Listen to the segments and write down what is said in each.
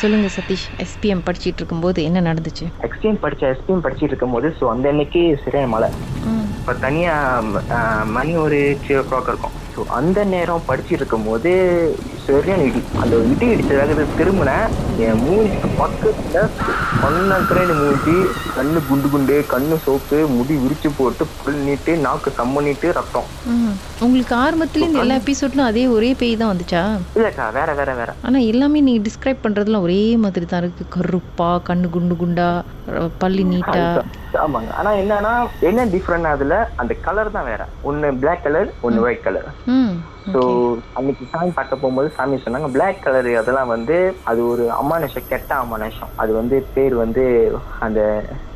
சொல்லுங்க சதீஷ், எஸ்பிஎம் படிச்சிட்டு இருக்கும்போது என்ன நடந்துச்சு? எஸ்பிஎம் படிச்சிட்டு இருக்கும்போது ஸோ அந்த அன்னைக்கு சரியான மழை. இப்போ தனியாக மணி ஒரு 3 o'clock இருக்கும். ஸோ அந்த நேரம் படிச்சுட்டு இருக்கும்போது சரியான இடி, அந்த இடி இடிச்சதாக திரும்பினேன். என் மூஞ்சி பக்கத்தில் ஒன்றுன்னு மூஞ்சி கண்ணு குண்டு குண்டு, கண்ணு சோப்பு, முடி விரிச்சு போட்டு புள்ளிட்டு நாக்கு சம்மனிட்டு ரத்தம். உங்களுக்கு ஆரம்பத்துலேயும் எல்லா எபிசோட்லையும் அதே ஒரே பேய் தான் வந்துச்சா? இல்லைக்கா, வேற. ஆனால் எல்லாமே நீங்கள் டிஸ்கிரைப் பண்ணுறதுலாம் ஒரே மாதிரி தான் இருக்கு. கருப்பா, கண்ணு குண்டு குண்டா, பல்லு நீட்டா. ஆமாங்க. ஆனால் என்னன்னா என்ன டிஃப்ரெண்ட் அதுல அந்த கலர் தான் வேற. ஒன்னு பிளாக் கலர், ஒன்னு ஒயிட் கலர். ஸோ அன்னைக்கு சாமி பார்க்க போகும்போது சாமி சொன்னாங்க பிளாக் கலரு அதெல்லாம் வந்து அது ஒரு அமானுஷம், கெட்ட அமானுஷம். அது வந்து பேர் வந்து அந்த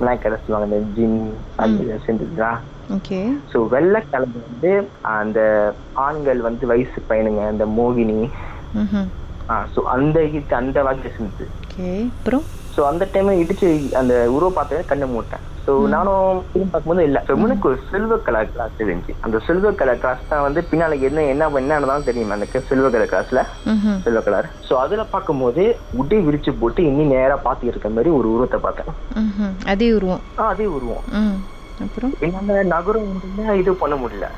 பிளாக் கலர் சொல்லுவாங்க, அந்த ஜின் அந்த செஞ்சுதா. ஸோ வெள்ளை கலர் வந்து அந்த ஆண்கள் வந்து வயசு பையனுங்க, அந்த மோகினி. ஸோ அந்த ஹிட் அந்த வகை செஞ்சு. அப்புறம் ஸோ அந்த டைம் இடிச்சு அந்த உருவ பார்த்தேன், கண்ணை மூட்டேன். ஸோ நானும் திரும்பி பார்க்கும்போது இல்லை, எனக்கு ஒரு சில்வர் கலர் கிளாஸ் இருந்துச்சு. அந்த சில்வர் கலர் கிளாஸ் தான் வந்து பின்னால என்னதான் தெரியும் எனக்கு சில்வர் கலர் கிளாஸ்ல சில்வர் கலர். ஸோ அதுல பார்க்கும்போது உடை விரிச்சு போட்டு இன்னும் நேரா பார்த்து இருக்கிற மாதிரி ஒரு உருவத்தை பார்த்தேன். அதே உருவம். என்னால நகரம் இது பண்ண முடியல.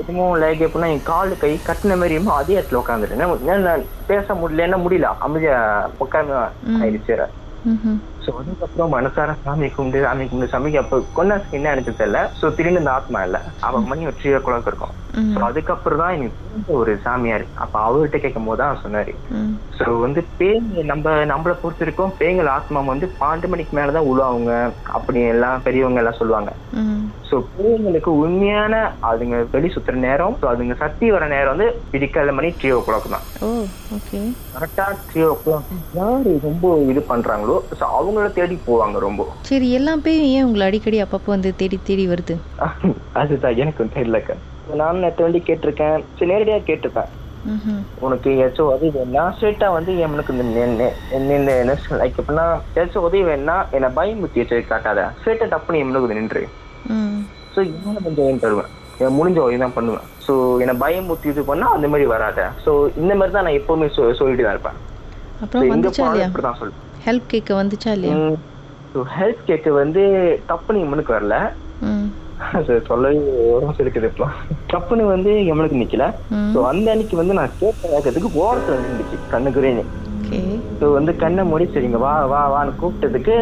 இதுவும் லைக் எப்படின்னா என் காலு கை கட்டின மாதிரியுமோ அதே இடத்துல உட்காந்துருந்தேன். பேச முடியலன்னா முடியல, அமைதியா உட்காந்து ஆயிடுச்சு. ஸோ அதுக்கப்புறம் மனசார சாமி கும்பிட்டு சாமிக்கு அப்போ கொண்டா என்ன நினைச்சது தெரியல. ஸோ திடீர்னு இந்த ஆத்மா இல்லை, அவன் மணி ஒரு 3 o'clock இருக்கும். ஸோ அதுக்கப்புறம் தான் எனக்கு ஒரு சாமியார், அப்போ அவர்கிட்ட கேட்கும் போது தான் சொன்னாரு. ஸோ வந்து பேய் நம்மளை பொறுத்திருக்கோம், பேய்கள் ஆத்மா வந்து 12 மணிக்கு மேலதான் உழுவாங்க அப்படி எல்லாம் பெரியவங்க எல்லாம் சொல்லுவாங்க. ஸோ பேய்களுக்கு உண்மையான அதுங்க வெளி சுத்துற நேரம், அதுங்க சக்தி வர நேரம் வந்து விடிக்கால மணி 3 o'clock தான். கரெக்டா 3 o'clock யாரு ரொம்ப இது பண்றாங்களோ ஸோ அவங்கள தேடி போவாங்க ரொம்ப. சரி, எல்லாம் பேயும் ஏன் உங்களை அடிக்கடி அப்பப்போ வந்து தேடி வருது? அதுதான் எனக்கு தெரியலக்கா. நான் எத்தனை கேட்டிருக்கேன், சரி நேரடியா கேட்டிருக்கேன், உனக்கு ஏதாச்சும் உதவி வேணா ஸ்ட்ரெயிட்டா வந்து எனக்கு லைக் எப்படின்னா ஏதாச்சும் உதவி வேணா என்னை பயமுத்தி காட்டாத, ஸ்ட்ரெயிட்டா டப்புன்னு எம்னுக்கு நின்று. ஸோ இன்னும் கொஞ்சம் உதவி தருவேன், என் முடிஞ்ச உதவி தான் பண்ணுவேன். ஸோ என்னை பயமுத்தி இது பண்ணா அந்த மாதிரி வராத. ஸோ இந்த மாதிரி தான் நான் எப்பவுமே சொல்லிட்டு தான் இருப்பேன். இப்படிதான் சொல்லுவேன். ஹெல்ப் கேட்க வந்துச்சா இல்லையா? ஸோ ஹெல்ப் கேட்க வந்து டப்புன்னு எம்னுக்கு வரல, சொல்லவே உடம்பு இருக்குது. இப்போ டப்புன்னு வந்து எம்னுக்கு நிக்கல. ஸோ அந்த அன்னைக்கு வந்து நான் கேட்ட வேகத்துக்கு ஓரத்துல இருந்துச்சு கண்ணு குரேனு. ஸோ வந்து கண்ணை மூடி சரிங்க வா வா வான்னு கூப்பிட்டதுக்கு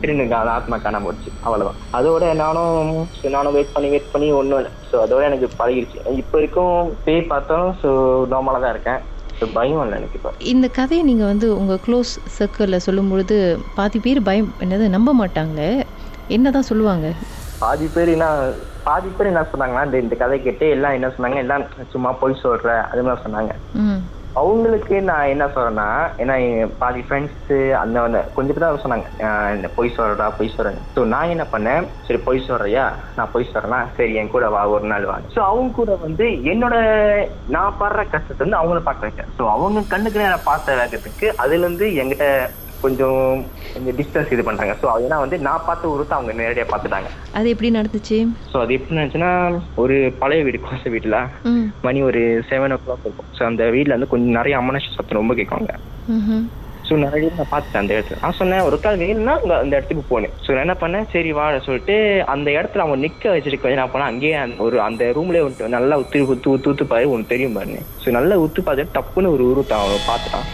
திருநங்க அந்த ஆத்மா காணாம போச்சு. அவ்வளவுதான். அதோட நானும் வெயிட் பண்ணி ஒன்றும் இல்லை. ஸோ அதோட எனக்கு பழகிடுச்சு. இப்போ வரைக்கும் பேய் பார்த்தாலும் ஸோ நார்மலாக தான் இருக்கேன். இந்த கதையை நீங்கள் வந்து உங்கள் க்ளோஸ் சர்க்கிளில் சொல்லும்பொழுது பாதி பேர் பயம் என்னது நம்ப மாட்டாங்க, என்னதான் சொல்லுவாங்க? பாதி பேர் என்ன சொன்னாங்கன்னா இந்த கதை கேட்டு எல்லாம் என்ன சொன்னாங்க, எல்லாம் சும்மா போய் சொல்ற அது மாதிரி சொன்னாங்க. அவங்களுக்கு நான் என்ன சொல்றேன்னா, ஏன்னா பாதி ஃப்ரெண்ட்ஸ் அந்த கொஞ்சம் தான் சொன்னாங்க பொய் சொல்றேன்னு. ஸோ நான் என்ன பண்ணேன், சரி பொய் சொல்றியா, நான் பொய் சொல்றேன்னா சரி என் கூட வா ஒரு நாள் வா. ஸோ அவங்க கூட வந்து என்னோட நான் பாடுற கஷ்டத்தை வந்து அவங்கள பார்க்க வைக்க. ஸோ அவங்க கண்ணுக்கு நான் பார்த்த வேகத்துக்கு அதுல இருந்து என்கிட்ட கொஞ்சம் டிஸ்டன்ஸ் இது பண்றாங்க. ஸோ ஏன்னா வந்து நான் பார்த்த உருத்த அவங்க நேரடியாக பார்த்துட்டாங்க. அது எப்படி நடந்துச்சு? ஸோ அது எப்படி நடந்துச்சுன்னா, ஒரு பழைய வீடு, கோச வீட்டில் மணி ஒரு 7 o'clock இருக்கும். ஸோ அந்த வீட்டில் வந்து கொஞ்சம் நிறைய அமானுஷ சத்தம் ரொம்ப கேட்குவாங்க. ஸோ நிறைய நான் பார்த்துட்டேன் அந்த இடத்துல. நான் சொன்னேன் ஒரு கால் வேணும்னா அந்த இடத்துக்கு போனேன். ஸோ நான் என்ன பண்ணேன், சரி வாட சொல்லிட்டு அந்த இடத்துல அவங்க நிற்க வச்சிருக்க நான் போனேன். அங்கேயே ஒரு அந்த ரூம்லேயே நல்லா ஊத்து பாரு ஒன்று தெரியும் பாருங்க. ஸோ நல்லா ஊத்து பார்த்துட்டு டப்புன்னு ஒரு உருவத்தை அவன் பார்த்துட்டான்.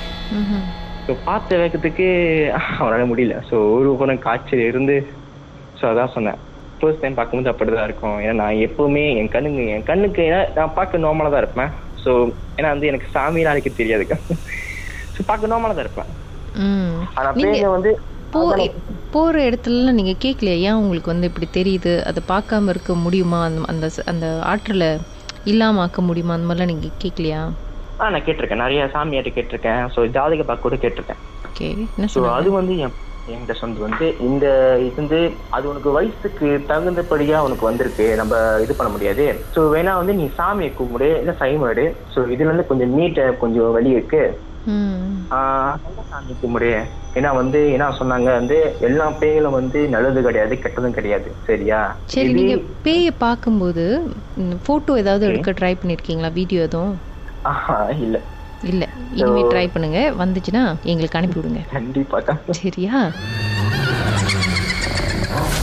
ஸோ பார்த்த வேகத்துக்கு அவனால் முடியல. ஸோ ஒரு உரம் காய்ச்சல் இருந்து. ஸோ அதான் சொன்னேன் ஃபர்ஸ்ட் டைம் பார்க்கும்போது அப்படிதான் இருக்கும். ஏன்னா நான் எப்பவுமே என் கண்ணுக்கு ஏன்னா நான் பார்க்க நார்மலாக தான் இருப்பேன். ஸோ ஏன்னா வந்து எனக்கு சாமி நாளைக்கு தெரியாதுக்கா. ஸோ பார்க்க நார்மலாக தான் இருப்பேன். ஆனால் பேரை வந்து போகிற இடத்துலலாம் நீங்கள் கேட்கலையா ஏன் உங்களுக்கு வந்து இப்படி தெரியுது, அதை பார்க்காம இருக்க முடியுமா, அந்த அந்த ஆற்றலை இல்லாமல் ஆக்க முடியுமா, அந்த மாதிரிலாம் நீங்கள் கேட்கலையா? நான் கேட்டிருக்கேன், நிறைய சாமியாட்ட கேட்டிருக்கேன். ஸோ ஜாதக பார்க்க கூட கேட்டிருக்கேன். ஸோ அது வந்து என்கிட்ட சொந்த வந்து இந்த இது வந்து அது உனக்கு வயசுக்கு தகுந்தபடியா உனக்கு வந்திருக்கு, நம்ம இது பண்ண முடியாது. ஸோ வேணா வந்து நீ சாமியை கும்பிடு, இல்லை சைமாடு. ஸோ இதுல இருந்து கொஞ்சம் நீட்டை கொஞ்சம் வழி இருக்கு, சாமி கும்பிடு. ஏன்னா வந்து ஏன்னா சொன்னாங்க வந்து எல்லா பேய்களும் வந்து நல்லது கிடையாது, கெட்டதும் கிடையாது, சரியா? சரி, நீங்க பேயை பார்க்கும்போது போட்டோ ஏதாவது எடுக்க ட்ரை பண்ணிருக்கீங்களா, வீடியோ எதுவும்? இல்லை இல்லை, இனிமேல் ட்ரை பண்ணுங்க, வந்துச்சுன்னா எங்களுக்கு அனுப்பி விடுங்க கண்டிப்பாக. சரியா?